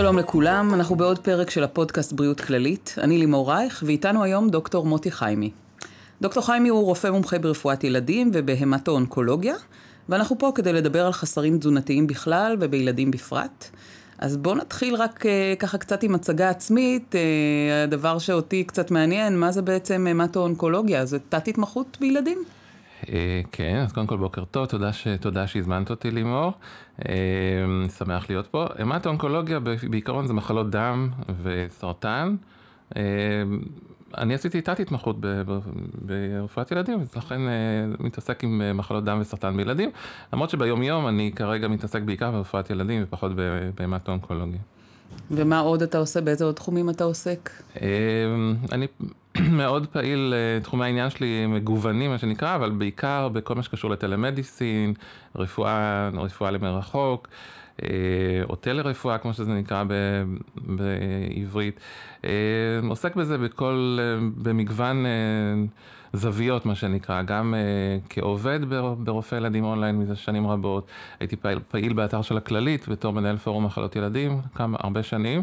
שלום לכולם, אנחנו בעוד פרק של הפודקאסט בריאות כללית. אני לימור רייך, ואיתנו היום דוקטור מוטי חיימי. דוקטור חיימי הוא רופא מומחה ברפואת ילדים ובהמטו-אונקולוגיה, ואנחנו פה כדי לדבר על חסרים תזונתיים בכלל ובילדים בפרט. אז בואו נתחיל רק ככה קצת עם הצגה עצמית. הדבר שאותי קצת מעניין, מה זה בעצם המטו-אונקולוגיה? זה תת התמחות בילדים? כן, אז קודם כל בוקר טוב, תודה שהזמנת אותי לימור, שמח להיות פה. המטו-אונקולוגיה בעיקרון זה מחלות דם וסרטן. אני עשיתי תת התמחות ברפואת ילדים, ולכן מתעסק עם מחלות דם וסרטן בילדים, למרות שביום יום אני כרגע מתעסק בעיקר ברפואת ילדים ופחות בהמטו-אונקולוגיה. ומה עוד אתה עושה? באיזה עוד תחומים אתה עוסק? אני מאוד פעיל, תחומי העניין שלי מגוונים, מה שנקרא, אבל בעיקר בכל מה שקשור לטלמדיסין, רפואה למרחוק, או טלרפואה, כמו שזה נקרא בעברית. עוסק בזה במגוון זוויות, מה שנקרא, גם כעובד ברופא ילדים אונליין מזה שנים רבות. הייתי פעיל באתר של הכללית, בתור מנהל פורום מחלות ילדים, כמה הרבה שנים.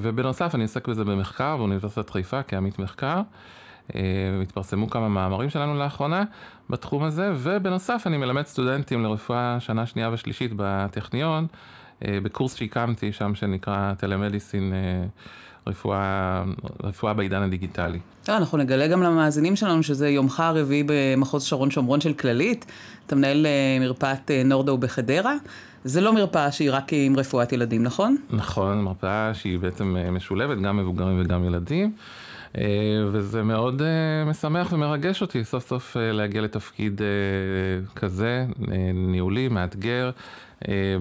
ובנוסף אני עוסק בזה במחקר באוניברסיטת חיפה כעמית מחקר. התפרסמו כמה מאמרים שלנו לאחרונה בתחום הזה, ובנוסף אני מלמד סטודנטים לרפואה שנה שנייה ושלישית בטכניון, בקורס שהקמתי שם שנקרא טלמדיסין, רפואה בעידן הדיגיטלי. אנחנו נגלה גם למאזינים שלנו שזה יומך הרביעי במחוז שרון שומרון של כללית, אתה מנהל מרפאת נורדו בחדרה, זה לא מרפאה שהיא רק עם רפואת ילדים, נכון? נכון, מרפאה שהיא בעצם משולבת, גם מבוגרים וגם ילדים, וזה מאוד משמח ומרגש אותי סוף סוף להגיע לתפקיד כזה, ניהולי, מאתגר,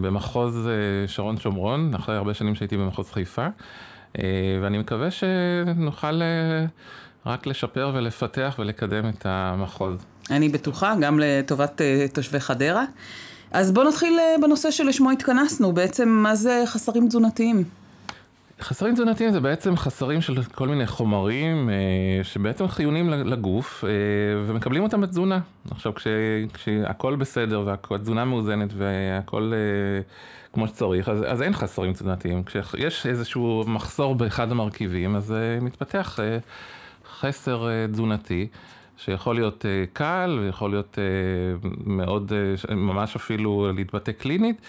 במחוז שרון שומרון, אחרי הרבה שנים שהייתי במחוז חיפה, ואני מקווה שנוכל רק לשפר ולפתח ולקדם את המחוז. אני בטוחה, גם לטובת תושבי חדרה. אז בואו נתחיל בנושא שלשמו התכנסנו, בעצם מה זה חסרים תזונתיים? חסרים תזונתיים זה בעצם חסרים של כל מיני חומרים שבעצם חיוניים לגוף ומקבלים אותם בתזונה. עכשיו כשהכל בסדר והתזונה מאוזנת והכל כמו שצריך, אז אין חסרים תזונתיים. כשיש איזשהו מחסור באחד המרכיבים, אז מתפתח חסר תזונתי. שיכול להיות קל, ויכול להיות מאוד, ממש אפילו להתבטא קלינית,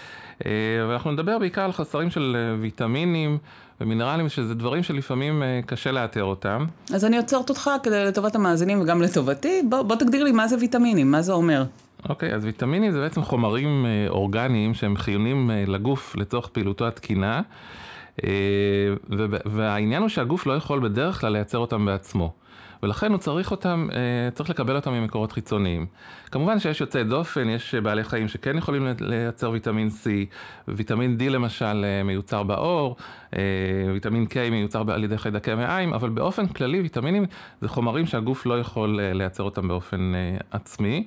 ואנחנו נדבר בעיקר על חסרים של ויטמינים ומינרלים, שזה דברים שלפעמים קשה לאתר אותם. אז אני עוצרת אותך כדי לטובת המאזינים וגם לטובתי, בוא תגדיר לי מה זה ויטמינים, מה זה אומר. אוקיי, אז ויטמינים זה בעצם חומרים אורגניים שהם חיוניים לגוף לצורך פעילותו התקינה, והעניין הוא שהגוף לא יכול בדרך כלל לייצר אותם בעצמו. ולכן הוא צריך לקבל אותם ממקורות חיצוניים. כמובן שיש יוצאי דופן, יש בעלי חיים שכן יכולים לייצר ויטמין C, ויטמין D למשל מיוצר בעור, ויטמין K מיוצר על ידי חיידקי מעיים, אבל באופן כללי ויטמינים זה חומרים שהגוף לא יכול לייצר אותם באופן עצמי.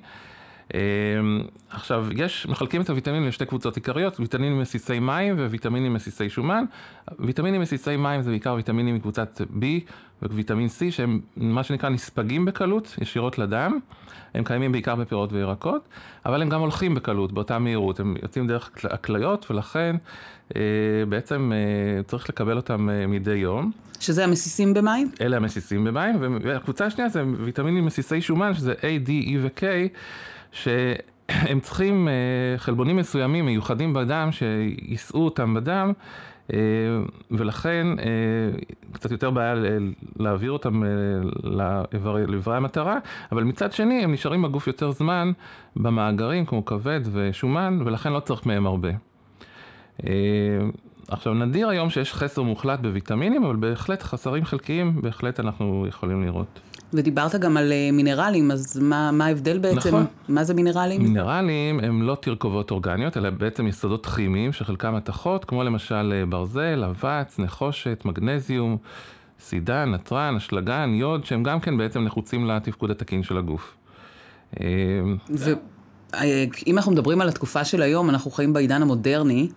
עכשיו, מחלקים את הוויטמינים לשתי קבוצות עיקריות, ויטמינים מסיסי מים וויטמינים מסיסי שומן. ויטמינים מסיסי מים זה בעיקר ויטמינים מקבוצת B וויטמין C, שהם מה שנקרא נספגים בקלות, ישירות לדם. הם קיימים בעיקר בפירות וירקות, אבל הם גם הולכים בקלות, באותה מהירות. הם יוצאים דרך הכליות, ולכן בעצם צריך לקבל אותם מדי יום. שזה המסיסים במים? אלה המסיסים במים, והקבוצה השנייה זה ויטמינים מסיסי שומן, שזה A, D, E ו-K, שהם צריכים חלבונים מסוימים מיוחדים בדם, שיסעו אותם בדם, ולכן קצת יותר בעיה להעביר אותם לעברי המטרה, אבל מצד שני הם נשארים בגוף יותר זמן במאגרים כמו כבד ושומן, ולכן לא צריך מהם הרבה. עכשיו נדיר היום שיש חסר מוחלט בוויטמינים, אבל בהחלט חסרים חלקיים, בהחלט אנחנו יכולים לראות. ודיברת גם על מינרלים, אז מה ההבדל בעצם? נכון. מה זה מינרלים? מינרלים הם לא תרכובות אורגניות, אלא בעצם יסודות כימיים שחלקם מתכות, כמו למשל ברזל, אבץ, נחושת, מגנזיום, סידן, נטרן, אשלגן, יוד, שהם גם כן בעצם נחוצים לתפקוד התקין של הגוף. אם אנחנו מדברים על התקופה של היום, אנחנו חיים בעידן המודרני,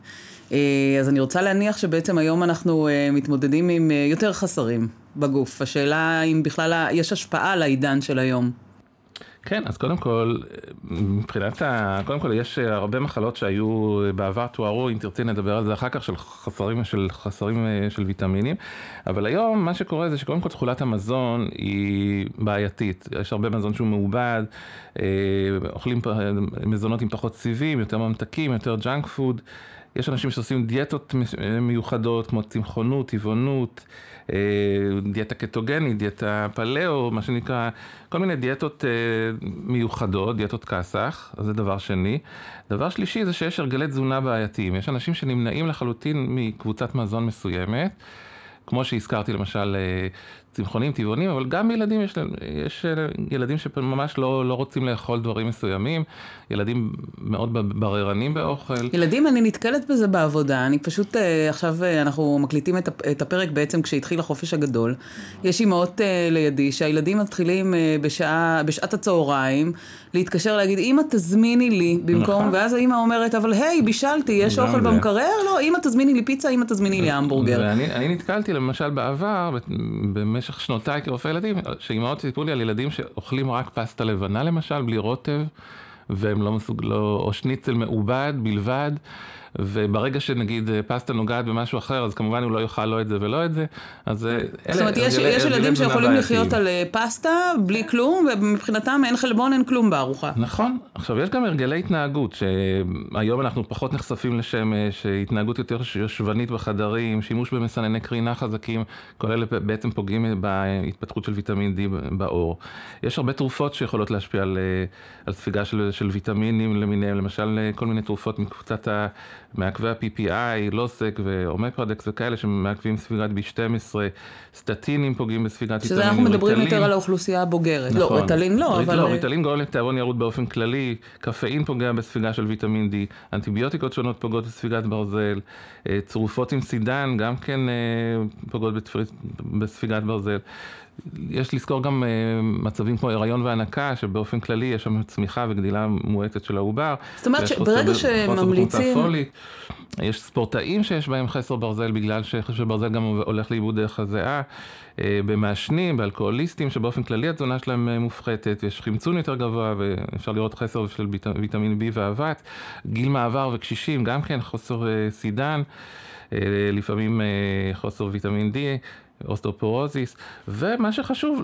אז אני רוצה להניח שבעצם היום אנחנו מתמודדים עם יותר חסרים בגוף. השאלה אם בכלל יש השפעה לעידן של היום. כן, אז קודם כל, קודם כל יש הרבה מחלות שהיו בעבר תוארו, אם תרצי נדבר על זה אחר כך, של חסרים של ויטמינים, אבל היום מה שקורה זה שקודם כל תכולת המזון היא בעייתית, יש הרבה מזון שהוא מעובד, אוכלים מזונות עם פחות סיבים, יותר ממתקים, יותר ג'אנק פוד, יש אנשים שעושים דיאטות מיוחדות, כמו צמחונות, טבעונות, דיאטה קטוגנית, דיאטה פלאו, מה שנקרא, כל מיני דיאטות מיוחדות, דיאטות כסח, אז זה דבר שני. דבר שלישי זה שיש הרגלי תזונה בעייתיים. יש אנשים שנמנעים לחלוטין מקבוצת מזון מסוימת, כמו שהזכרתי למשל צמחונים, טבעונים, אבל גם ילדים, יש ילדים שממש לא רוצים לאכול דברים מסוימים, ילדים מאוד בררנים באוכל. ילדים, אני נתקלת בזה בעבודה, אני פשוט, עכשיו אנחנו מקליטים את הפרק בעצם כשהתחיל החופש הגדול, יש אמאות לידי שהילדים מתחילים בשעת הצהריים, להתקשר להגיד, אמא תזמיני לי במקום, ואז האמא אומרת, אבל היי, בישלתי, יש אוכל במקרר? לא, אמא תזמיני לי פיצה, אמא תזמיני לי המבורגר. ואני נתקלתי למשל בעבר, במשך שנותיי כרופא ילדים, שאימהות סיפרו לי על ילדים שאוכלים רק פסטה לבנה למשל, בלי רוטב, והם לא מסוגלים, או שניצל מעובד בלבד, וברגע שנגיד פסטה נוגעת במשהו אחר, אז כמובן הוא לא יאכל לא את זה ולא את זה. זאת אומרת, יש ילדים שיכולים לחיות על פסטה בלי כלום, ומבחינתם אין חלבון, אין כלום בארוחה. נכון. עכשיו, יש גם הרגלי התנהגות, שהיום אנחנו פחות נחשפים לשמש, התנהגות יותר יושבנית בחדרים, שימוש במסנני קרינה חזקים, כל אלה בעצם פוגעים בהתפתחות של ויטמין D בעור. יש הרבה תרופות שיכולות להשפיע על ספיגה של ויטמינים למיניהם, למשל כל מיני תרופות מקבוצת מעקבי ה-PPI, לוסק ואומפרדקס וכאלה שמעקבים ספיגת B12, סטטינים פוגעים בספיגת ויטמין, ריטלין. שזה אנחנו מדברים יותר על האוכלוסייה הבוגרת. נכון. לא, ריטלין לא, אבל... לא, ריטלין גורם לתיאבון ירוד באופן כללי, קפאין פוגע בספיגה של ויטמין D, אנטיביוטיקות שונות פוגעות בספיגת ברזל, צרופות עם סידן גם כן פוגעות בספיגת ברזל. יש לזכור גם מצבים כמו הריון והנקה, שבאופן כללי יש שם צמיחה וגדילה מועטת של העובר. זאת אומרת שברגע שממליצים... יש ספורטאים שיש בהם חסר ברזל, בגלל שברזל גם הולך לאיבוד דרך הזיעה, במעשנים, באלכוהוליסטים, שבאופן כללי התזונה שלהם מופחתת, יש חמצון יותר גבוה, ואפשר לראות חסר של ויטמין B ואבט, גיל מעבר וקשישים, גם כן חוסר סידן, לפעמים חוסר ויטמין D, אוסטופורוזיס, ומה שחשוב,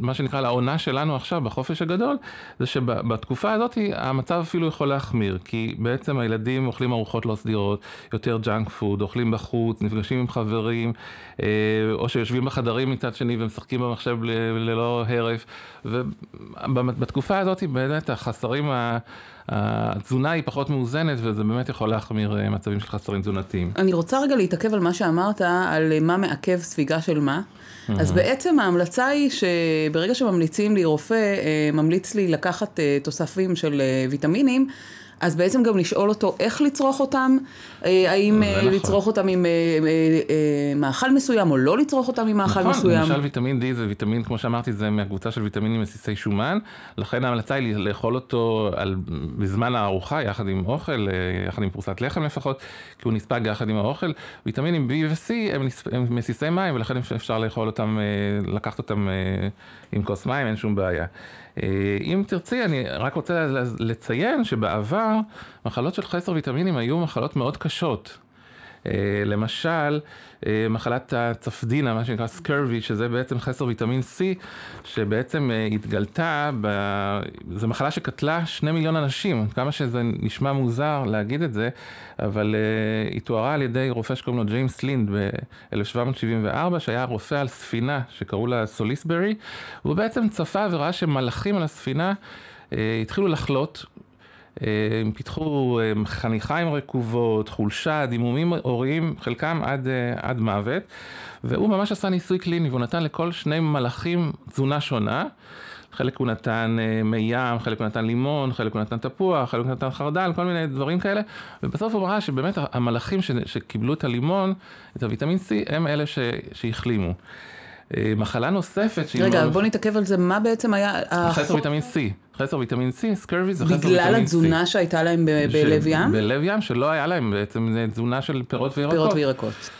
מה שנקרא לעונה שלנו עכשיו בחופש הגדול, זה שבתקופה הזאת המצב אפילו יכול להחמיר, כי בעצם הילדים אוכלים ארוחות לא סדירות, יותר ג'אנק פוד, אוכלים בחוץ, נפגשים עם חברים, או שיושבים בחדרים מצד שני ומשחקים במחשב ללא הרף, ובתקופה הזאת באמת החסרים התזונה היא פחות מאוזנת, וזה באמת יכול להחמיר מצבים של חסרים תזונתיים. אני רוצה רגע להתעכב על מה שאמרת, על מה מעכב ספיגה של מה. אז בעצם ההמלצה היא שברגע שממליצים לי, רופא ממליץ לי לקחת תוספים של ויטמינים, אז בעצם גם לשאול אותו איך לצרוך אותם, האם לצרוך אותם עם מאכל מסוים, או לא לצרוך אותם עם מאכל מסוים. למשל ויטמין D זה ויטמין, כמו שאמרתי, זה מהקבוצה של ויטמינים מסיסי שומן, לכן ההמלצה היא לאכול אותו בזמן הארוחה, יחד עם אוכל, יחד עם פרוסת לחם לפחות, כי הוא נספג יחד עם האוכל. ויטמינים B ו-C הם מסיסי מים, ולכן אפשר לאכול אותם, לקחת אותם עם כוס מים, אין שום בעיה. אם תרצי, אני רק רוצה לציין שבעבר מחלות של חסר ויטמינים היו מחלות מאוד קשות. למשל, מחלת הצפדינה, מה שנקרא סקרווי, שזה בעצם חסר ויטמין C, שבעצם התגלתה, זו מחלה שקטלה 2 מיליון אנשים, כמה שזה נשמע מוזר להגיד את זה, אבל היא תוארה על ידי רופא שקוראים לו ג'יימס לינד ב-1774, שהיה רופא על ספינה שקראו לה סוליסברי, והוא בעצם צפה וראה שמלאכים על הספינה התחילו לחלות, הם פיתחו חניכיים רקובות, חולשה, דימומים עוריים, חלקם עד מוות, והוא ממש עשה ניסוי קליני, והוא נתן לכל 2 מלאכים תזונה שונה, חלק הוא נתן מים, חלק הוא נתן לימון, חלק הוא נתן תפוח, חלק הוא נתן חרדל, כל מיני דברים כאלה, ובסוף הוא ראה שבאמת המלאכים שקיבלו את הלימון, את הוויטמין C, הם אלה שהחלימו. מחלה נוספת... רגע, בוא נתעכב על זה, מה בעצם היה... חסר ויטמין C. חסר ויטמין C, סקרווי זה חסר ויטמין C. בגלל התזונה שהייתה להם בלב ים? בלב ים, שלא היה להם בעצם תזונה של פירות וירקות. פירות וירקות.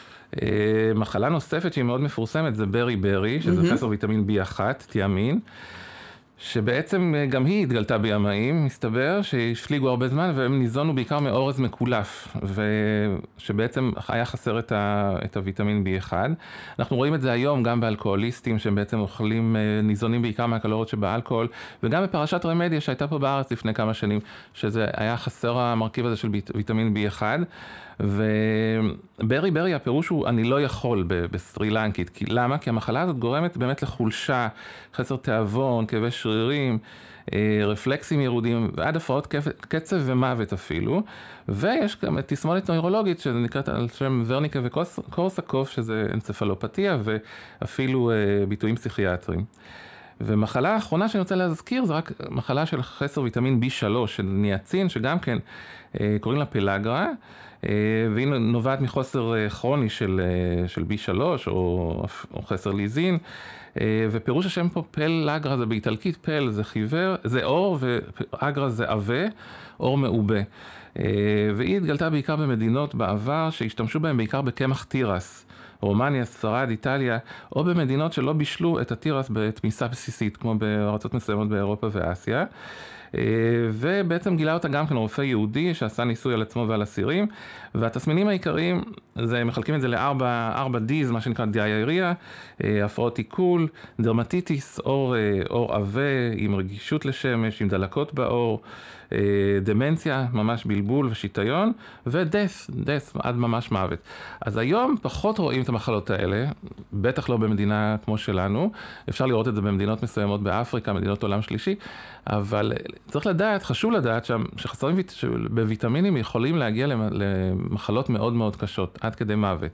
מחלה נוספת שהיא מאוד מפורסמת, זה ברי ברי, שזה חסר ויטמין B1, תיאמין. שבעצם גם היא התגלתה בימאים, מסתבר, שהשליגו הרבה זמן, והם ניזונו בעיקר מאורז מקולף, ושבעצם היה חסר את הוויטמין B1. אנחנו רואים את זה היום גם באלכוהוליסטים, שהם בעצם אוכלים, ניזונים בעיקר מהקלוריות שבאלכוהול, וגם בפרשת רמדיה שהייתה פה בארץ לפני כמה שנים, שזה היה חסר המרכיב הזה של ויטמין B1, וברי ברי הפירוש הוא אני לא יכול בסרילנקית, כי למה? כי המחלה הזאת גורמת באמת לחולשה, חסר תיאבון, כאבי שרירים, רפלקסים ירודים, ועד הפרעות קצב ומוות אפילו, ויש גם תסמונת נוירולוגית, שזה נקראת על שם ורניקה וקורסקוף, שזה אנספלופתיה, ואפילו ביטויים פסיכיאטריים. ומחלה האחרונה שאני רוצה להזכיר, זה רק מחלה של חסר ויטמין B3, של נייצין, שגם כן קוראים לה פלאגרה, והיא נובעת מחוסר כרוני של B3, או חסר ליזין, ופירוש השם פה פלאגרה זה באיטלקית, פל זה חיוור, זה אור, ואגרה זה עווה, אור מעובה. והיא התגלתה בעיקר במדינות בעבר, שהשתמשו בהן בעיקר בקמח תירס, רומניה, ספרד, איטליה, או במדינות שלא בישלו את התירס בתמיסה בסיסית, כמו בארצות מסוימות באירופה ואסיה. ובעצם גילה אותה גם כן רופא יהודי שעשה ניסוי על עצמו ועל הסירים, והתסמינים העיקריים, מחלקים את זה ל-4 D's, מה שנקרא דיאריה, הפרעות עיכול, דרמטיטיס, אור עווה עם רגישות לשמש, עם דלקות באור, דמנציה, ממש בלבול ושיטיון, ודס, עד ממש מוות. אז היום פחות רואים את המחלות האלה, בטח לא במדינה כמו שלנו, אפשר לראות את זה במדינות מסוימות באפריקה, מדינות עולם שלישי, אבל צריך לדעת, חשוב לדעת שחסרים בוויטמינים יכולים להגיע למחלות מאוד מאוד קשות, עד כדי מוות.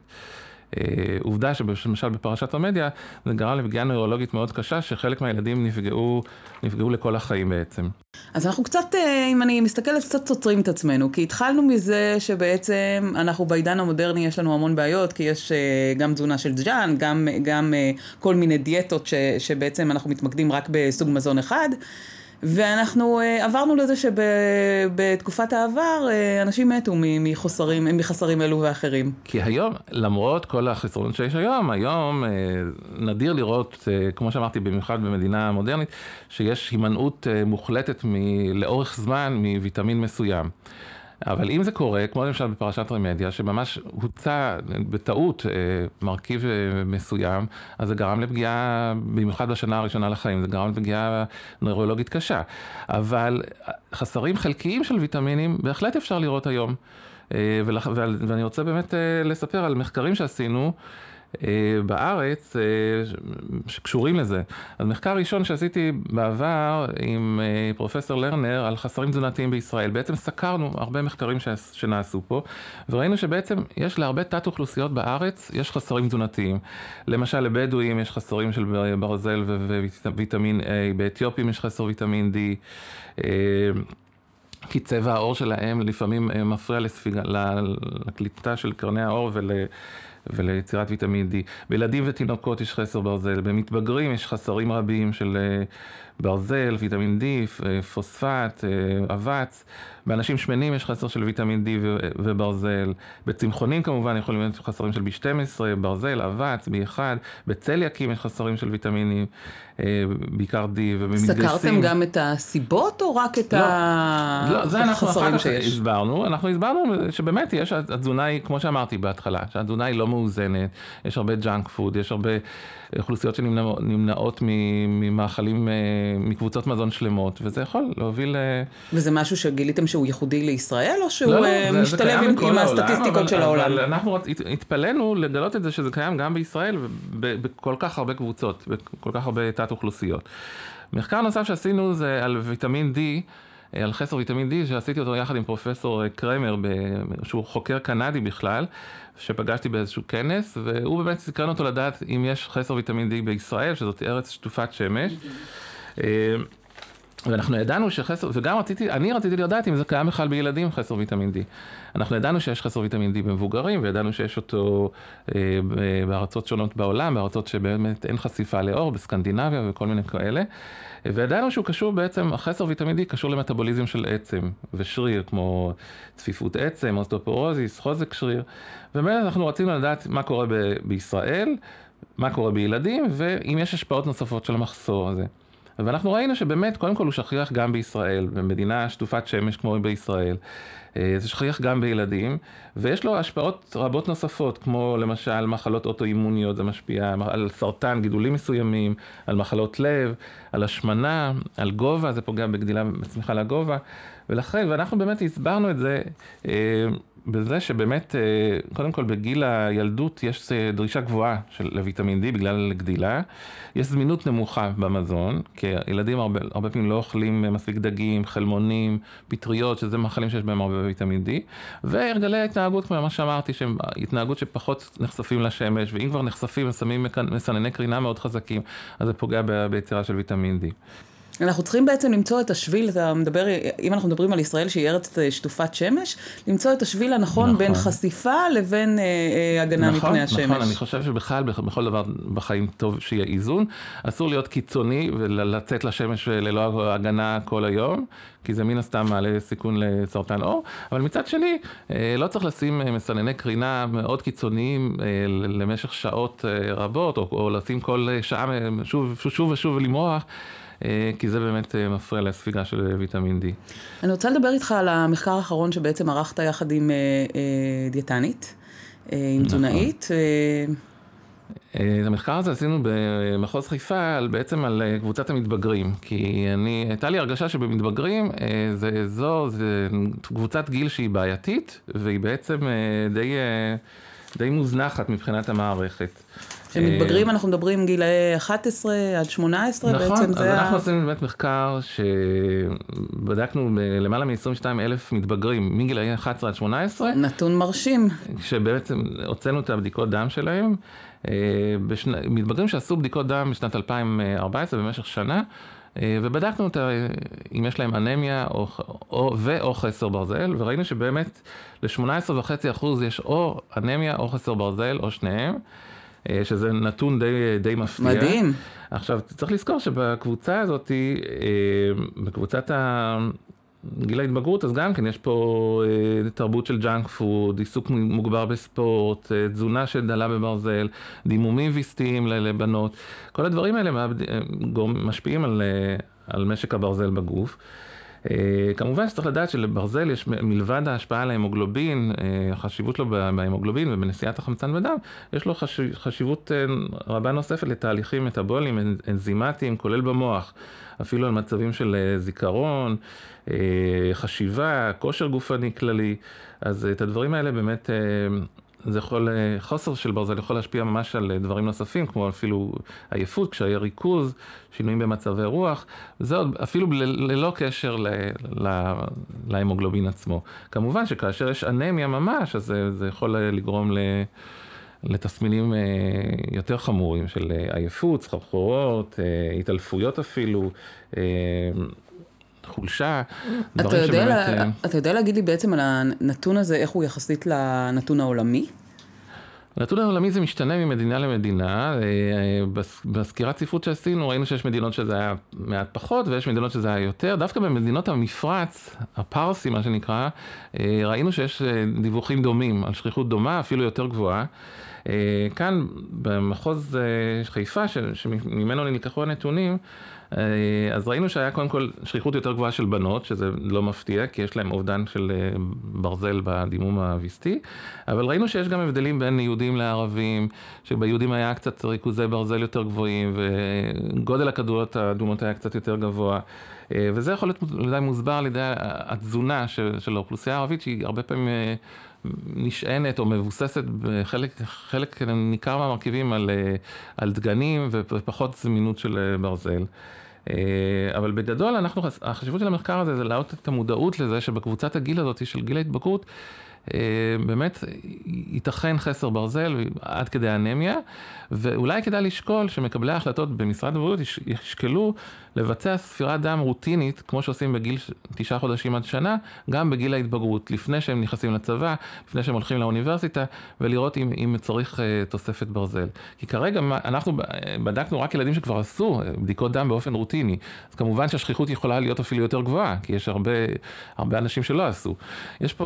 עובדה שלמשל בפרשת המדיה, זה גרם לפגיעה נוירולוגית מאוד קשה, שחלק מהילדים נפגעו לכל החיים בעצם. אז אנחנו קצת, אם אני מסתכלת, קצת סותרים את עצמנו, כי התחלנו מזה שבעצם אנחנו בעידן המודרני יש לנו המון בעיות, כי יש גם תזונה של ג'אן, גם כל מיני דיאטות שבעצם אנחנו מתמקדים רק בסוג מזון אחד, ואנחנו עברנו לזה שבתקופת העבר אנשים מתו מחסרים אלו ואחרים. כי היום, למרות כל החסרונות שיש היום נדיר לראות, כמו שאמרתי, במיוחד במדינה מודרנית, שיש הימנעות מוחלטת לאורך זמן מוויטמין מסוים. אבל אם זה קורה, כמו למשל בפרשת רמדיה, שממש הוצא בטעות מרכיב מסוים, אז זה גרם לפגיעה, במיוחד בשנה הראשונה לחיים, זה גרם לפגיעה נוירולוגית קשה. אבל חסרים חלקיים של ויטמינים, בהחלט אפשר לראות היום. ואני רוצה באמת לספר על מחקרים שעשינו, בארץ שקשורים לזה. אז מחקר ראשון שעשיתי בעבר עם פרופסור לרנר על חסרים תזונתיים בישראל. בעצם סקרנו הרבה מחקרים שנעשו פה, וראינו שבעצם יש להרבה תת אוכלוסיות בארץ, יש חסרים תזונתיים. למשל לבדואים יש חסרים של ברזל וויטמין A, באתיופים יש חסר ויטמין D, כי צבע האור שלהם לפעמים מפריע לקליטה של קרני האור וליצירת ויטמין D. בילדים ותינוקות יש חסר ברזל, במתבגרים יש חסרים רבים של ברזל, ויטמין D, פוספט, אבץ, באנשים שמנים יש חסר של ויטמין D וברזל, בצמחונים כמובן יכולים להיות חסרים של B12, ברזל, אבץ, B1, בצליאקים יש חסרים של ויטמינים, בעיקר D ובמתגייסים. סקרתם גם את הסיבות או רק את החסרים שיש? לא, זה אנחנו הסברנו שבאמת יש, התזונה היא, כמו שאמרתי בהתחלה, שהתזונה היא לא מאוזנת, יש הרבה ג'אנק פוד, יש הרבה אוכלוסיות שנמנעות ממאכלים, מקבוצות מזון שלמות, וזה יכול להוביל... וזה משהו שגיליתם שהוא ייחודי לישראל, או שהוא משתלב עם הסטטיסטיקות של העולם? אבל אנחנו התפלנו לגלות את זה שזה קיים גם בישראל, בכל כך הרבה קבוצות, בכל כך הרבה תת אוכלוסיות. מחקר נוסף שעשינו זה על ויטמין D, על חסר ויטמין D, שעשיתי אותו יחד עם פרופסור קרמר, שהוא חוקר קנדי בכלל, שפגשתי באיזשהו כנס, והוא באמת סקרן אותו לדעת אם יש חסר ויטמין D בישראל, שזאת ארץ שטופת שמש. ואנחנו ידענו שחסר, וגם אני רציתי לדעת אם זה קיים בכלל בילדים, חסר ויטמין D. אנחנו ידענו שיש חסר ויטמין D במבוגרים, וידענו שיש אותו בארצות שונות בעולם, בארצות שבאמת אין חשיפה לאור, בסקנדינביה וכל מיני כאלה. וידענו שהוא קשור בעצם, החסר ויטמין D קשור למטאבוליזם של עצם ושריר, כמו צפיפות עצם, אוסטופורוזיס, חוזק שריר. ובאמת אנחנו רצינו לדעת מה קורה בישראל, מה קורה בילדים, ואם יש השפעות נוספות של המחסור הזה. ואנחנו ראינו שבאמת, קודם כל הוא שכיח גם בישראל, במדינה שטופת שמש כמו בישראל, זה שכיח גם בילדים, ויש לו השפעות רבות נוספות, כמו למשל מחלות אוטואימוניות, זה משפיע על סרטן, גידולים מסוימים, על מחלות לב, על השמנה, על גובה, זה פוגע בגדילה מצמיחה לגובה, ולכן, ואנחנו באמת הסברנו את זה, בזה שבאמת, קודם כל בגיל הילדות יש דרישה גבוהה של ויטמין D בגלל גדילה, יש זמינות נמוכה במזון, כי ילדים הרבה פעמים לא אוכלים מספיק דגים, חלמונים, פטריות, שזה מאכלים שיש בהם הרבה ויטמין D, והרגלי התנהגות, כמו מה שאמרתי, התנהגות שפחות נחשפים לשמש, ואם כבר נחשפים ושמים מסנני קרינה מאוד חזקים, אז זה פוגע ביצירה של ויטמין D. אנחנו צריכים בעצם למצוא את השביל, אם אנחנו מדברים על ישראל שהיא ארץ שטופת שמש, למצוא את השביל הנכון בין חשיפה לבין הגנה מפני השמש. נכון, אני חושב שבכלל, בכל דבר בחיים טוב שיהיה איזון, אסור להיות קיצוני ולצאת לשמש ללא הגנה כל היום, כי זה מן הסתם מעלה סיכון לסרטן עור, אבל מצד שני, לא צריך לשים מסנני קרינה מאוד קיצוניים למשך שעות רבות, או לשים כל שעה שוב ושוב למרוח, כי זה באמת מפריע לספיגה של ויטמין D. אני רוצה לדבר איתך על המחקר האחרון שבעצם ערכת יחד עם דיאטנית, עם תזונאית. את המחקר הזה עשינו במחוז חיפה בעצם על קבוצת המתבגרים, כי הייתה לי הרגשה שבמתבגרים זה קבוצת גיל שהיא בעייתית, והיא בעצם די מוזנחת מבחינת המערכת. כשמתבגרים אנחנו מדברים גילאי 11 עד 18 בעצם זה... נכון, אז אנחנו עשינו באמת מחקר שבדקנו למעלה מ-22,000 מתבגרים מגילאי 11 עד 18. נתון מרשים. שבעצם הוצאנו את הבדיקות דם שלהם. מתבגרים שעשו בדיקות דם בשנת 2014 במשך שנה, ובדקנו אם יש להם אנמיה או חסר ברזל, וראינו שבאמת ל-18.5% יש או אנמיה או חסר ברזל או שניהם, שזה נתון די מפתיע. מדהים. עכשיו, צריך לזכור שבקבוצה הזאת, בקבוצת גיל ההתבגרות, אז גם כן יש פה תרבות של ג'אנק פוד, עיסוק מוגבר בספורט, תזונה שדלה בברזל, דימומים ויסטיים לבנות. כל הדברים האלה משפיעים על משק הברזל בגוף. כמובן שצריך לדעת שלברזל יש מלבד ההשפעה על ההמוגלובין, החשיבות לו בהמוגלובין ובנסיעת החמצן בדם, יש לו חשיבות רבה נוספת לתהליכים מטאבוליים, אנזימטיים, כולל במוח, אפילו על מצבים של זיכרון, חשיבה, כושר גופני כללי, אז את הדברים האלה באמת... חוסר של ברזל יכול להשפיע ממש על דברים נוספים, כמו אפילו עייפות, קשיי ריכוז, שינויים במצבי רוח, זה עוד אפילו ללא קשר להמוגלובין עצמו. כמובן שכאשר יש אנמיה ממש, אז זה יכול לגרום לתסמינים יותר חמורים של עייפות, סחרחורות, התעלפויות אפילו, חולשה, דברים שבאמת... אתה יודע להגיד לי בעצם על הנתון הזה, איך הוא יחסית לנתון העולמי? הנתון העולמי זה משתנה ממדינה למדינה. בסקירת ספרות שעשינו, ראינו שיש מדינות שזה היה מעט פחות, ויש מדינות שזה היה יותר. דווקא במדינות המפרץ, הפרסי, מה שנקרא, ראינו שיש דיווחים דומים, על שכיחות דומה, אפילו יותר גבוהה. כאן, במחוז חיפה, שממנו נלקחו הנתונים, אז ראינו שהיה קודם כל שכיחות יותר גבוהה של בנות, שזה לא מפתיע, כי יש להם אובדן של ברזל בדימום הוויסטי, אבל ראינו שיש גם הבדלים בין יהודים לערבים, שביהודים היה קצת ריכוזי ברזל יותר גבוהים, וגודל הכדוריות האדומות היה קצת יותר גבוה, וזה יכול להיות מוסבר על ידי התזונה של האוכלוסייה הערבית, שהיא הרבה פעמים נשענת או מבוססת בחלק ניכר מהמרכיבים על דגנים ופחות זמינות של ברזל. אבל בגדול החשיבות של המחקר הזה זה להעלות את המודעות לזה שבקבוצת הגיל הזאת של גיל ההתבגרות באמת ייתכן חסר ברזל עד כדי אנמיה, ואולי כדאי לשקול שמקבלי ההחלטות במשרד הבריאות ישקלו לבצע ספירת דם רוטינית, כמו שעושים בגיל 9 חודשים עד שנה, גם בגיל ההתבגרות, לפני שהם נכנסים לצבא, לפני שהם הולכים לאוניברסיטה, ולראות אם צריך תוספת ברזל. כי כרגע אנחנו בדקנו רק ילדים שכבר עשו בדיקות דם באופן רוטיני, אז כמובן שהשכיחות יכולה להיות אפילו יותר גבוהה, כי יש הרבה אנשים שלא עשו.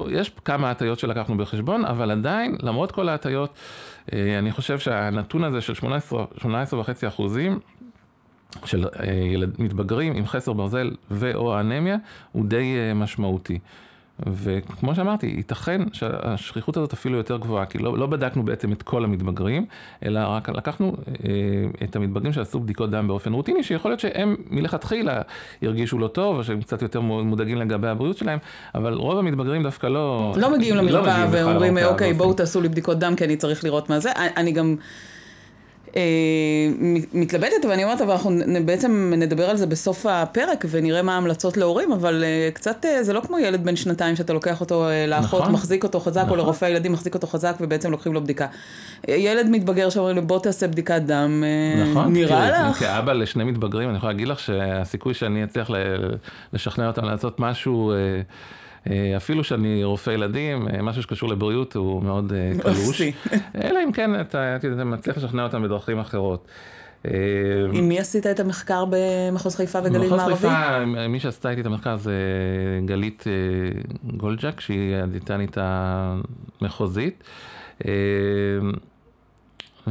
יש כמה הטעיות שלקחנו בחשבון, אבל עדיין, למרות כל ההטעיות, אני חושב שהנתון הזה של 18.5% של מתבגרים עם חסר ברזל ואו אנמיה הוא די משמעותי. וכמו שאמרתי, ייתכן שהשכיחות הזאת אפילו יותר גבוהה, כי לא בדקנו בעצם את כל המתבגרים, אלא רק לקחנו את המתבגרים שעשו בדיקות דם באופן רוטיני, שיכול להיות שהם מלכתחילה ירגישו לא טוב, או שהם קצת יותר מודאגים לגבי הבריאות שלהם, אבל רוב המתבגרים דווקא לא מגיעים למרפאה ואומרים, אוקיי, בואו תעשו לי בדיקות דם, כי אני צריך לראות מה זה. אני גם מתלבטת, ואני אומרת, אבל אנחנו בעצם נדבר על זה בסוף הפרק, ונראה מה ההמלצות להורים, אבל קצת זה לא כמו ילד בן שנתיים, שאתה לוקח אותו לאחות, נכון, מחזיק אותו חזק, נכון. או לרופא הילדים מחזיק אותו חזק, ובעצם לוקחים לו בדיקה. ילד מתבגר שאומרים לו, בוא תעשה בדיקת דם, נכון, נראה לך? כאבא לשני מתבגרים, אני יכולה להגיד לך שהסיכוי שאני אצליח לשכנע אותם לעשות משהו, אפילו שאני רופא ילדים, משהו שקשור לבריאות הוא מאוד קלוש. אלא אם כן, אתה מצליח לשכנע אותם בדרכים אחרות. עם מי עשית את המחקר במחוז חיפה וגליל מערבי? במחוז חיפה, מי שעשתה איתי את המחקר זה גלית גולדג'אק, שהיא הדיאטנית המחוזית.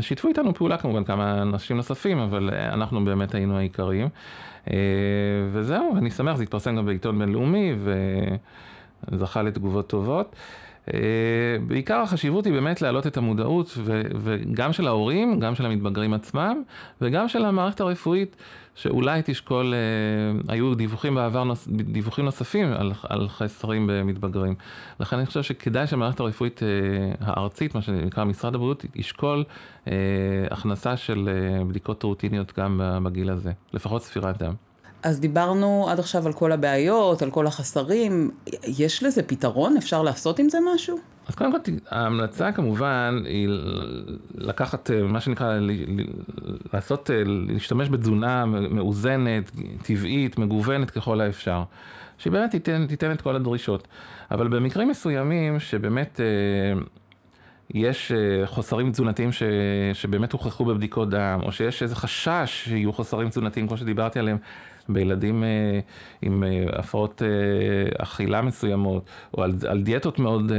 שיתפו איתנו פעולה כמובן כמה אנשים נוספים, אבל אנחנו באמת היינו העיקריים. וזהו, אני שמח, זה התפרסם גם בעיתון בינלאומי, וזכה לתגובות טובות. בעיקר החשיבות היא באמת להעלות את המודעות, וגם של ההורים, גם של המתבגרים עצמם, וגם של המערכת הרפואית, שאולי תשקול, היו דיווחים בעבר, דיווחים נוספים על חסרים במתבגרים. לכן אני חושב שכדאי שהמערכת הרפואית הארצית, מה שנקרא משרד הבריאות, ישקול הכנסה של בדיקות רוטיניות גם בגיל הזה, לפחות ספירת דם. אז דיברנו עד עכשיו על כל הבעיות, על כל החסרים. יש לזה פתרון? אפשר לעשות עם זה משהו? אז קודם כל, ההמלצה כמובן היא לקחת מה שנקרא, לעשות, להשתמש בתזונה מאוזנת, טבעית, מגוונת ככל האפשר. שבאמת תיתן את כל הדרישות. אבל במקרים מסוימים שבאמת יש חוסרים תזונתיים שבאמת הוכחו בבדיקות דם, או שיש איזה חשש שיהיו חוסרים תזונתיים, כמו שדיברתי עליהם, בילדים עם הפרעות אכילה מסוימות, או על דיאטות מאוד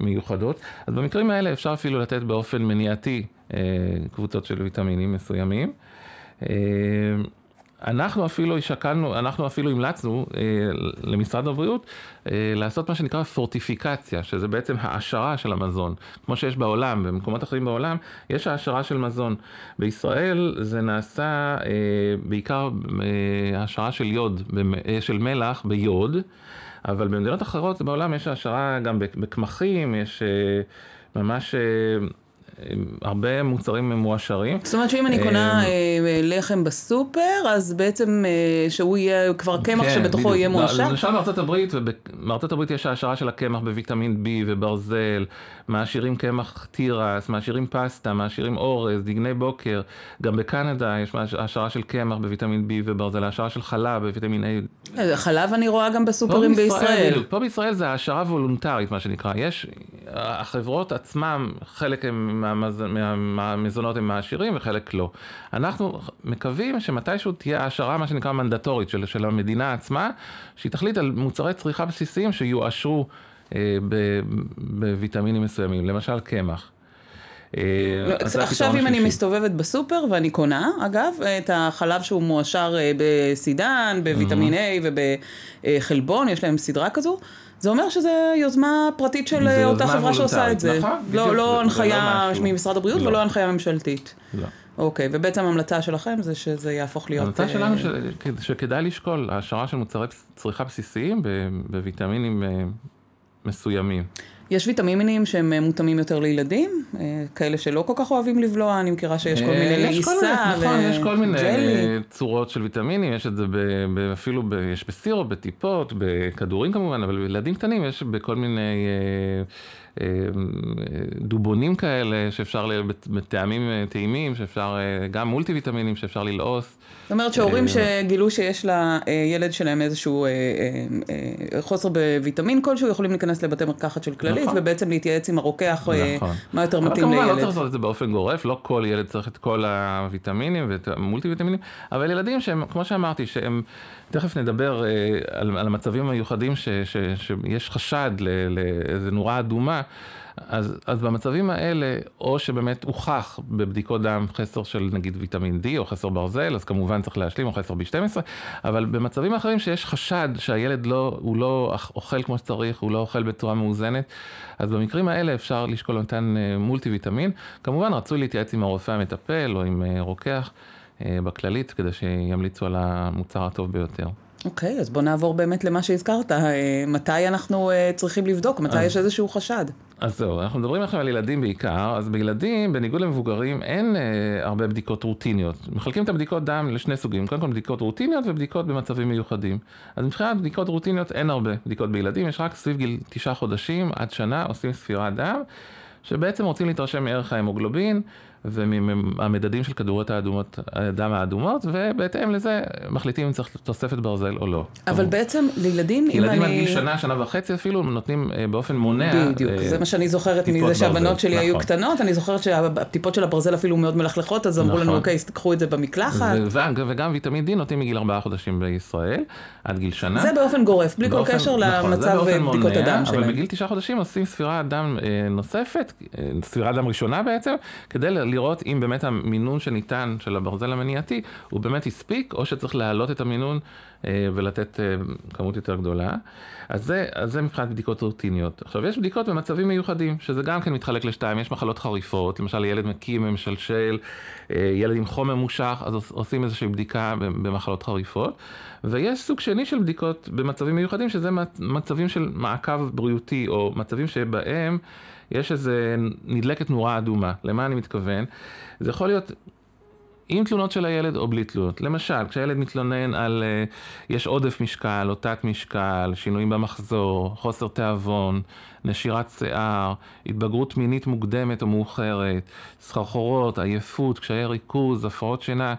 מיוחדות. אז במקרים האלה אפשר אפילו לתת באופן מניעתי קבוצות של ויטמינים מסוימים. אנחנו אפילו המלצנו למשרד הבריאות לעשות מה שנקרא פורטיפיקציה, שזה בעצם העשרה של המזון. כמו שיש בעולם, במקומות אחרים בעולם, יש העשרה של מזון. בישראל זה נעשה בעיקר העשרה של יוד, של מלח ביוד, אבל במדינות אחרות בעולם יש העשרה גם בקמחים, יש ממש הרבה מוצרים מועשרים. זאת אומרת שאם אני קונה לחם בסופר, אז בעצם שהוא יהיה כבר קמח שבתוכו יהיה מועשר? למשל בארצות הברית, ובארצות הברית יש העשרה של הקמח בוויטמין B וברזל, מעשירים קמח טירס, מעשירים פסטה, מעשירים אורז, דגני בוקר. גם בקנדה יש העשרה של קמח בוויטמין B וברזל, העשרה של חלב בוויטמין A. חלב אני רואה גם בסופרים בישראל. פה בישראל זה העשרה וולונטרית, מה שנקרא. יש החברות עצמם, חלק הם מהמזונות הם מעשירים וחלק לא. אנחנו מקווים שמתישהו תהיה העשרה מה שנקרא מנדטורית של המדינה עצמה, שהיא תחליט על מוצרי צריכה בסיסיים שיועשרו בוויטמינים מסוימים, למשל קמח. עכשיו אם אני מסתובבת בסופר ואני קונה, אגב, את החלב שהוא מועשר בסידן, בוויטמין A ובחלבון, יש להם סדרה כזו, זה אומר שזו יוזמה פרטית של אותה חברה שעושה את זה. לא הנחיה ממשרד הבריאות ולא הנחיה ממשלתית. לא. אוקיי, ובעצם ההמלצה שלכם זה שזה יהפוך להיות ההמלצה שלנו שכדאי לשקול, ההשערה של מוצרי צריכה בסיסיים בוויטמינים מסוימים. יש ויטמינים שהם מותאמים יותר לילדים, כאלה שלא כל כך אוהבים לבלוע, אני מכירה שיש כל מיני לעיסה. נכון, יש כל מיני צורות של ויטמינים, יש את זה אפילו, יש בסירו, בטיפות, בכדורים כמובן, אבל בילדים קטנים יש בכל מיני דובונים כאלה, שאפשר בתאמים טעימים, שאפשר גם מולטי ויטמינים, שאפשר ללעוס. זאת אומרת שהורים שגילו שיש לילד שלהם איזשהו חוסר בוויטמין כלשהו, יכולים להיכנס לבתי מרקחת של כללית, ובעצם להתייעץ עם הרוקח מה יותר מתאים לילד. אבל כמובן לא צריך לעשות את זה באופן גורף, לא כל ילד צריך את כל הוויטמינים ואת המולטי ויטמינים, אבל ילדים שהם, כמו שאמרתי, שהם תכף נדבר על המצבים המיוחדים שיש חשד לאיזו נורה אדומה, אז במצבים האלה, או שבאמת הוכח בבדיקות דם חסר של נגיד ויטמין D או חסר ברזל, אז כמובן צריך להשלים, או חסר B12, אבל במצבים אחרים שיש חשד שהילד הוא לא אוכל כמו שצריך, הוא לא אוכל בצורה מאוזנת, אז במקרים האלה אפשר לשקול מתן מולטי ויטמין, כמובן רצוי להתייעץ עם הרופא המטפל או עם רוקח בכללית, כדי שימליצו על המוצר הטוב ביותר. אוקיי, אז בוא נעבור באמת למה שהזכרת, מתי אנחנו צריכים לבדוק, מתי יש איזשהו חשד? אז זהו, אנחנו מדברים עכשיו על ילדים בעיקר, אז בילדים, בניגוד למבוגרים, אין הרבה בדיקות רוטיניות. מחלקים את הבדיקות דם לשני סוגים, קודם כל בדיקות רוטיניות ובדיקות במצבים מיוחדים. אז מבחינת בדיקות רוטיניות אין הרבה בדיקות בילדים, יש רק סביב גיל 9 חודשים עד שנה עושים ספירת דם, שבעצם רוצים להתרשם מערך ההמוגלובין, ומהמדדים של כדורות הדם האדומות, ובהתאם לזה מחליטים אם צריך תוספת ברזל או לא. אבל בעצם לילדים, ילדים עד גיל שנה, שנה וחצי אפילו, נותנים באופן מונע. בדיוק, זה מה שאני זוכרת מזה שהבנות שלי היו קטנות, אני זוכרת שהטיפות של הברזל אפילו מאוד מלכלכות, אז אמרו לנו, אוקיי, קחו את זה במקלחת. וגם ויטמין D נותנים מגיל 4 חודשים בישראל, עד גיל שנה. זה באופן גורף, בלי כל קשר למצב בדיקות הדם שלהם. אבל בגיל 9 חודשים עושים ספירת דם נוספת, ספירת דם ראשונה בעצם, כדי לראות אם באמת המינון שניתן של הברזל המניעתי, הוא באמת הספיק, או שצריך להעלות את המינון ולתת כמות יותר גדולה. אז זה מבחינת בדיקות רוטיניות. עכשיו, יש בדיקות במצבים מיוחדים, שזה גם כן מתחלק לשתיים, יש מחלות חריפות, למשל ילד מקים, ממשלשל, ילד עם חום ממושך, אז עושים איזושהי בדיקה במחלות חריפות. ויש סוג שני של בדיקות במצבים מיוחדים, שזה מצבים של מעקב בריאותי, או מצבים שבהם יש איזה נדלקת נורה אדומה. למה אני מתכוון? זה יכול להיות עם תלונות של הילד או בלי תלונות. למשל, כשהילד מתלונן על יש עודף משקל או תת משקל, שינויים במחזור, חוסר תיאבון, נשירת שיער, התבגרות מינית מוקדמת או מאוחרת, סחרחורות, עייפות, קשיי ריכוז, הפרעות שינה,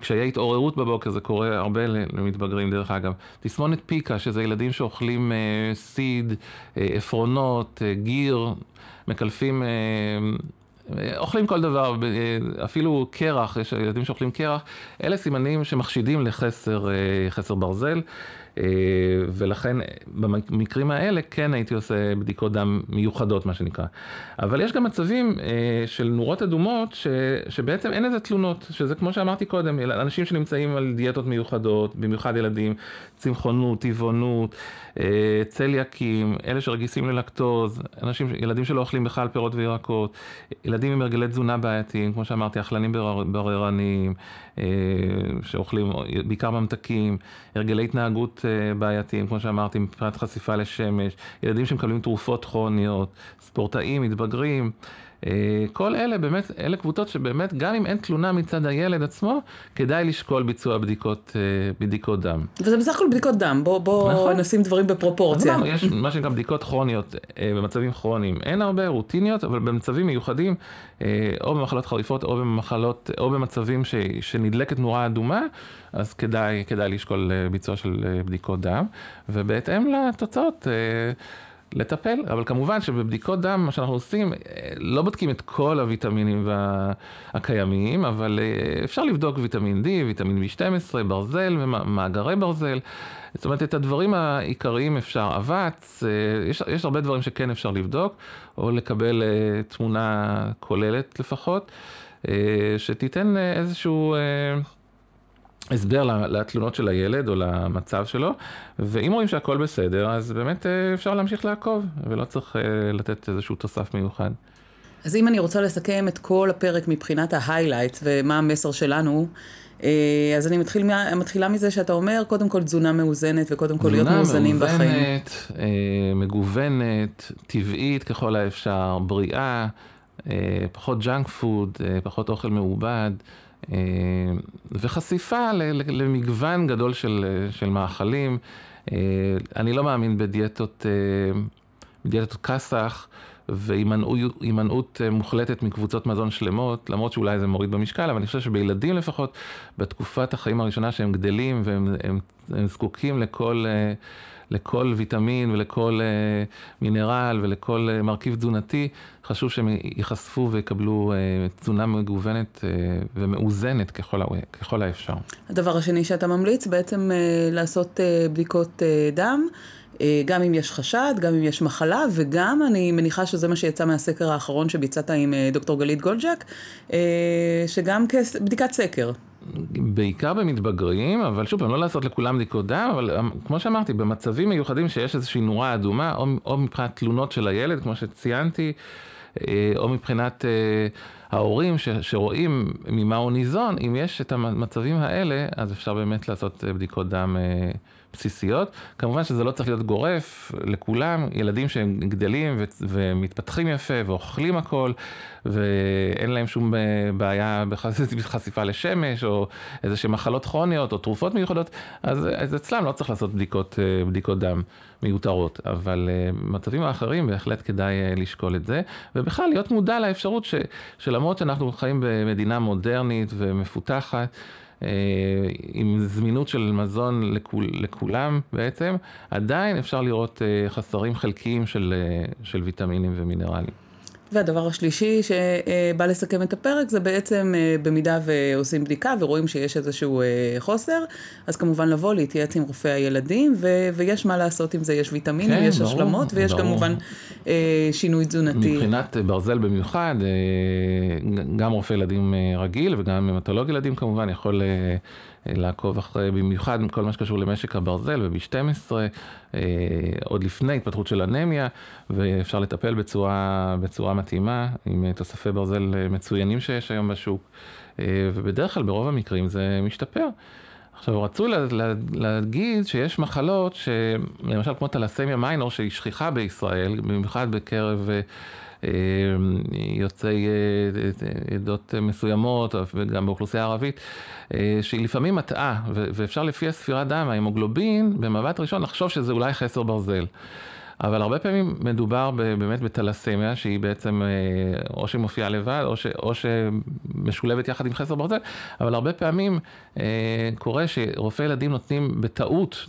קשיי התעוררות בבוקר, זה קורה הרבה למתבגרים דרך אגב. תסמונת פיקה, שזה ילדים שאוכלים סיד, אפרונות, גיר, מקלפים, אוכלים כל דבר, אפילו קרח, יש ילדים שאוכלים קרח, אלה סימנים שמחשידים לחסר ברזל, ולכן במקרים האלה כן הייתי עושה בדיקות דם מיוחדות מה שנקרא. אבל יש גם מצבים של נורות אדומות שבעצם אין איזה תלונות, שזה כמו שאמרתי קודם, אנשים שנמצאים על דיאטות מיוחדות, במיוחד ילדים, צמחונות, טבעונות, צליאקים, אלה שרגישים ללקטוז, ילדים שלא אוכלים בכלל פירות וירקות, ילדים עם הרגלי תזונה בעייתיים, כמו שאמרתי, אכלנים בררניים, שאוכלים בעיקר ממתקים, הרגלי התנהגות בעייתיים, כמו שאמרתי, מבחינת חשיפה לשמש, ילדים שמקבלים תרופות כרוניות, ספורטאים, מתבגרים, כל אלה באמת, אלה קבוצות שבאמת גם אם אין תלונה מצד הילד עצמו, כדאי לשקול ביצוע בדיקות דם. וזה בסך הכל בדיקות דם, בוא נשים דברים בפרופורציה. יש מה שנקרא בדיקות כרוניות, במצבים כרוניים, אין הרבה רוטיניות, אבל במצבים מיוחדים, או במחלות חריפות, או במצבים שנדלקת נורה אדומה, אז כדאי לשקול ביצוע של בדיקות דם, ובהתאם לתוצאות, לטפל, אבל כמובן שבבדיקות דם, מה שאנחנו עושים, לא בודקים את כל הוויטמינים הקיימים, אבל אפשר לבדוק ויטמין D, ויטמין B12, ברזל ומאגרי ברזל, זאת אומרת, את הדברים העיקריים אפשר, אבץ, יש הרבה דברים שכן אפשר לבדוק, או לקבל תמונה כוללת לפחות, שתיתן איזשהו הסבר לתלונות של הילד או למצב שלו, ואם רואים שהכל בסדר, אז באמת אפשר להמשיך לעקוב, ולא צריך לתת איזשהו תוסף מיוחד. אז אם אני רוצה לסכם את כל הפרק מבחינת ההיילייט ומה המסר שלנו, אז אני מתחילה מזה שאתה אומר, קודם כל תזונה מאוזנת וקודם כל להיות מאוזנים בחיים. תזונה מאוזנת, מגוונת, טבעית ככל האפשר, בריאה, פחות ג'אנק פוד, פחות אוכל מעובד, וחשיפה למגוון גדול של מאכלים. אני לא מאמין בדיאטות קסח והימנעות מוחלטת מקבוצות מזון שלמות, למרות שאולי זה מוריד במשקל, אבל אני חושב שבילדים לפחות, בתקופת החיים הראשונה שהם גדלים והם זקוקים לכל ויטמין ולכל מינרל ולכל מרכיב תזונתי, חשוב שהם ייחשפו ויקבלו תזונה מגוונת ומאוזנת ככל האפשר. הדבר השני שאתה ממליץ בעצם לעשות בדיקות דם, גם אם יש חשד, גם אם יש מחלה, וגם אני מניחה שזה מה שיצא מהסקר האחרון שביצעת עם דוקטור גלית גולדג'אק, שגם כבדיקת סקר. בעיקר במתבגרים, אבל שוב, לא לעשות לכולם בדיקות דם, אבל כמו שאמרתי, במצבים מיוחדים שיש איזושהי נורה אדומה, או מבחינת תלונות של הילד, כמו שציינתי, או מבחינת ההורים שרואים ממה הוא ניזון, אם יש את המצבים האלה, אז אפשר באמת לעשות בדיקות דם בסיסיות. כמובן שזה לא צריך להיות גורף לכולם, ילדים שהם גדלים ומתפתחים יפה ואוכלים הכל, ואין להם שום בעיה בחשיפה לשמש, או איזשהם מחלות כרוניות, או תרופות מיוחדות, אז אצלם לא צריך לעשות בדיקות דם מיותרות, אבל מצבים האחרים בהחלט כדאי לשקול את זה, ובכלל להיות מודע לאפשרות שלמרות שאנחנו חיים במדינה מודרנית ומפותחת, עם זמינות של מזון לכולם בעצם, עדיין אפשר לראות חסרים חלקיים של ויטמינים ומינרלים. והדבר השלישי שבא לסכם את הפרק, זה בעצם במידה ועושים בדיקה ורואים שיש איזשהו חוסר, אז כמובן לבוא להתייעץ עם רופא הילדים, ויש מה לעשות עם זה, יש ויטמינים, כן, יש השלמות, ויש כמובן שינוי תזונתי. מבחינת ברזל במיוחד, גם רופא ילדים רגיל וגם המטולוג ילדים כמובן יכול לעקוב אחרי, במיוחד כל מה שקשור למשק הברזל, וב-12, עוד לפני התפתחות של אנמיה, ואפשר לטפל בצורה מתאימה, עם תוספי ברזל מצוינים שיש היום בשוק, ובדרך כלל ברוב המקרים זה משתפר. עכשיו, רצו להגיד שיש מחלות, למשל כמו תלסמיה מיינור, שהיא שכיחה בישראל, במיוחד בקרב יוצאי עדות מסוימות, וגם באוכלוסייה הערבית, שהיא לפעמים מטעה, ואפשר לפי הספירת דם, ההמוגלובין, במבט ראשון, לחשוב שזה אולי חסר ברזל. אבל הרבה פעמים מדובר באמת בטלסמיה, שהיא בעצם או שמופיעה לבד, או שמשולבת יחד עם חסר ברזל, אבל הרבה פעמים קורה שרופאי ילדים נותנים בטעות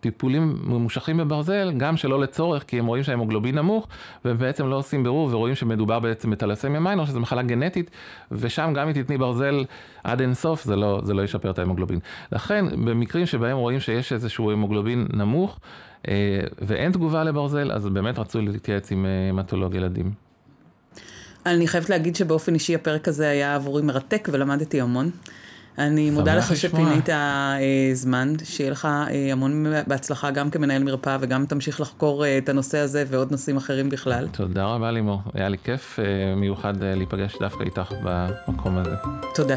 טיפולים ממושכים בברזל, גם שלא לצורך, כי הם רואים שההמוגלובין נמוך, והם בעצם לא עושים בירור, ורואים שמדובר בעצם בטלסמיה מיינור, שזו מחלה גנטית, ושם גם אם תתני ברזל עד אינסוף, זה לא ישפר את ההמוגלובין. לכן, במקרים שבהם רואים שיש איזשהו המוגלובין נמוך, ואין תגובה לברזל, אז באמת רצו להתייעץ עם המטולוג ילדים. אני חייבת להגיד שבאופן אישי הפרק הזה היה עבורי מרתק ולמדתי המון. אני מודה לך שפינית הזמן, שיהיה לך המון בהצלחה גם כמנהל מרפאה וגם תמשיך לחקור את הנושא הזה ועוד נושאים אחרים בכלל. תודה רבה לימור, היה לי כיף מיוחד להיפגש דווקא איתך במקום הזה. תודה.